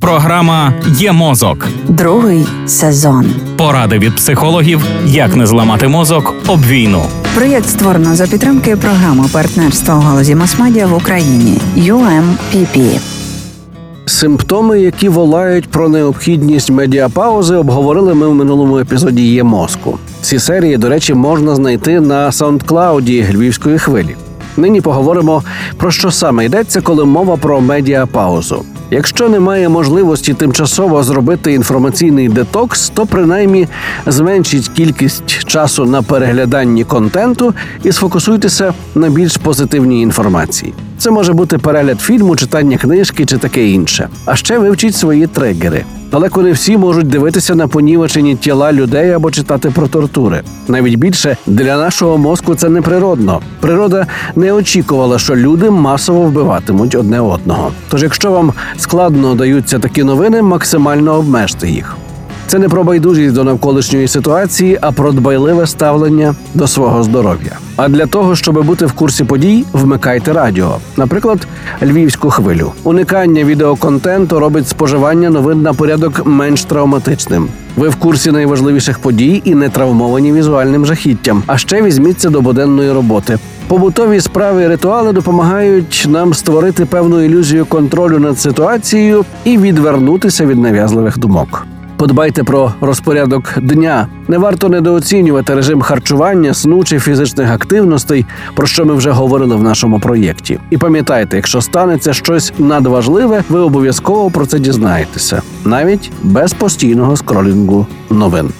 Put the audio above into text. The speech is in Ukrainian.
Програма «Є мозок». Другий сезон. Поради від психологів, як не зламати мозок об війну. Проєкт створено за підтримки програми партнерства у галузі мас-медіа в Україні «ЮМПІПІ». Симптоми, які волають про необхідність медіапаузи, обговорили ми в минулому епізоді «Є мозку». Ці серії, до речі, можна знайти на Саундклауді Львівської хвилі. Нині поговоримо, про що саме йдеться, коли мова про медіапаузу. Якщо немає можливості тимчасово зробити інформаційний детокс, то принаймні зменшіть кількість часу на перегляданні контенту і сфокусуйтеся на більш позитивній інформації. Це може бути перегляд фільму, читання книжки чи таке інше. А ще вивчіть свої тригери. Далеко не всі можуть дивитися на понівечені тіла людей або читати про тортури. Навіть більше, для нашого мозку це неприродно. Природа не очікувала, що люди масово вбиватимуть одне одного. Тож, якщо вам складно даються такі новини, максимально обмежте їх. Це не про байдужість до навколишньої ситуації, а про дбайливе ставлення до свого здоров'я. А для того, щоб бути в курсі подій, вмикайте радіо. Наприклад, Львівську хвилю. Уникання відеоконтенту робить споживання новин на порядок менш травматичним. Ви в курсі найважливіших подій і не травмовані візуальним жахіттям. А ще візьміться до буденної роботи. Побутові справи і ритуали допомагають нам створити певну ілюзію контролю над ситуацією і відвернутися від нав'язливих думок. Подбайте про розпорядок дня. Не варто недооцінювати режим харчування, сну чи фізичних активностей, про що ми вже говорили в нашому проєкті. І пам'ятайте, якщо станеться щось надважливе, ви обов'язково про це дізнаєтеся. Навіть без постійного скролінгу новин.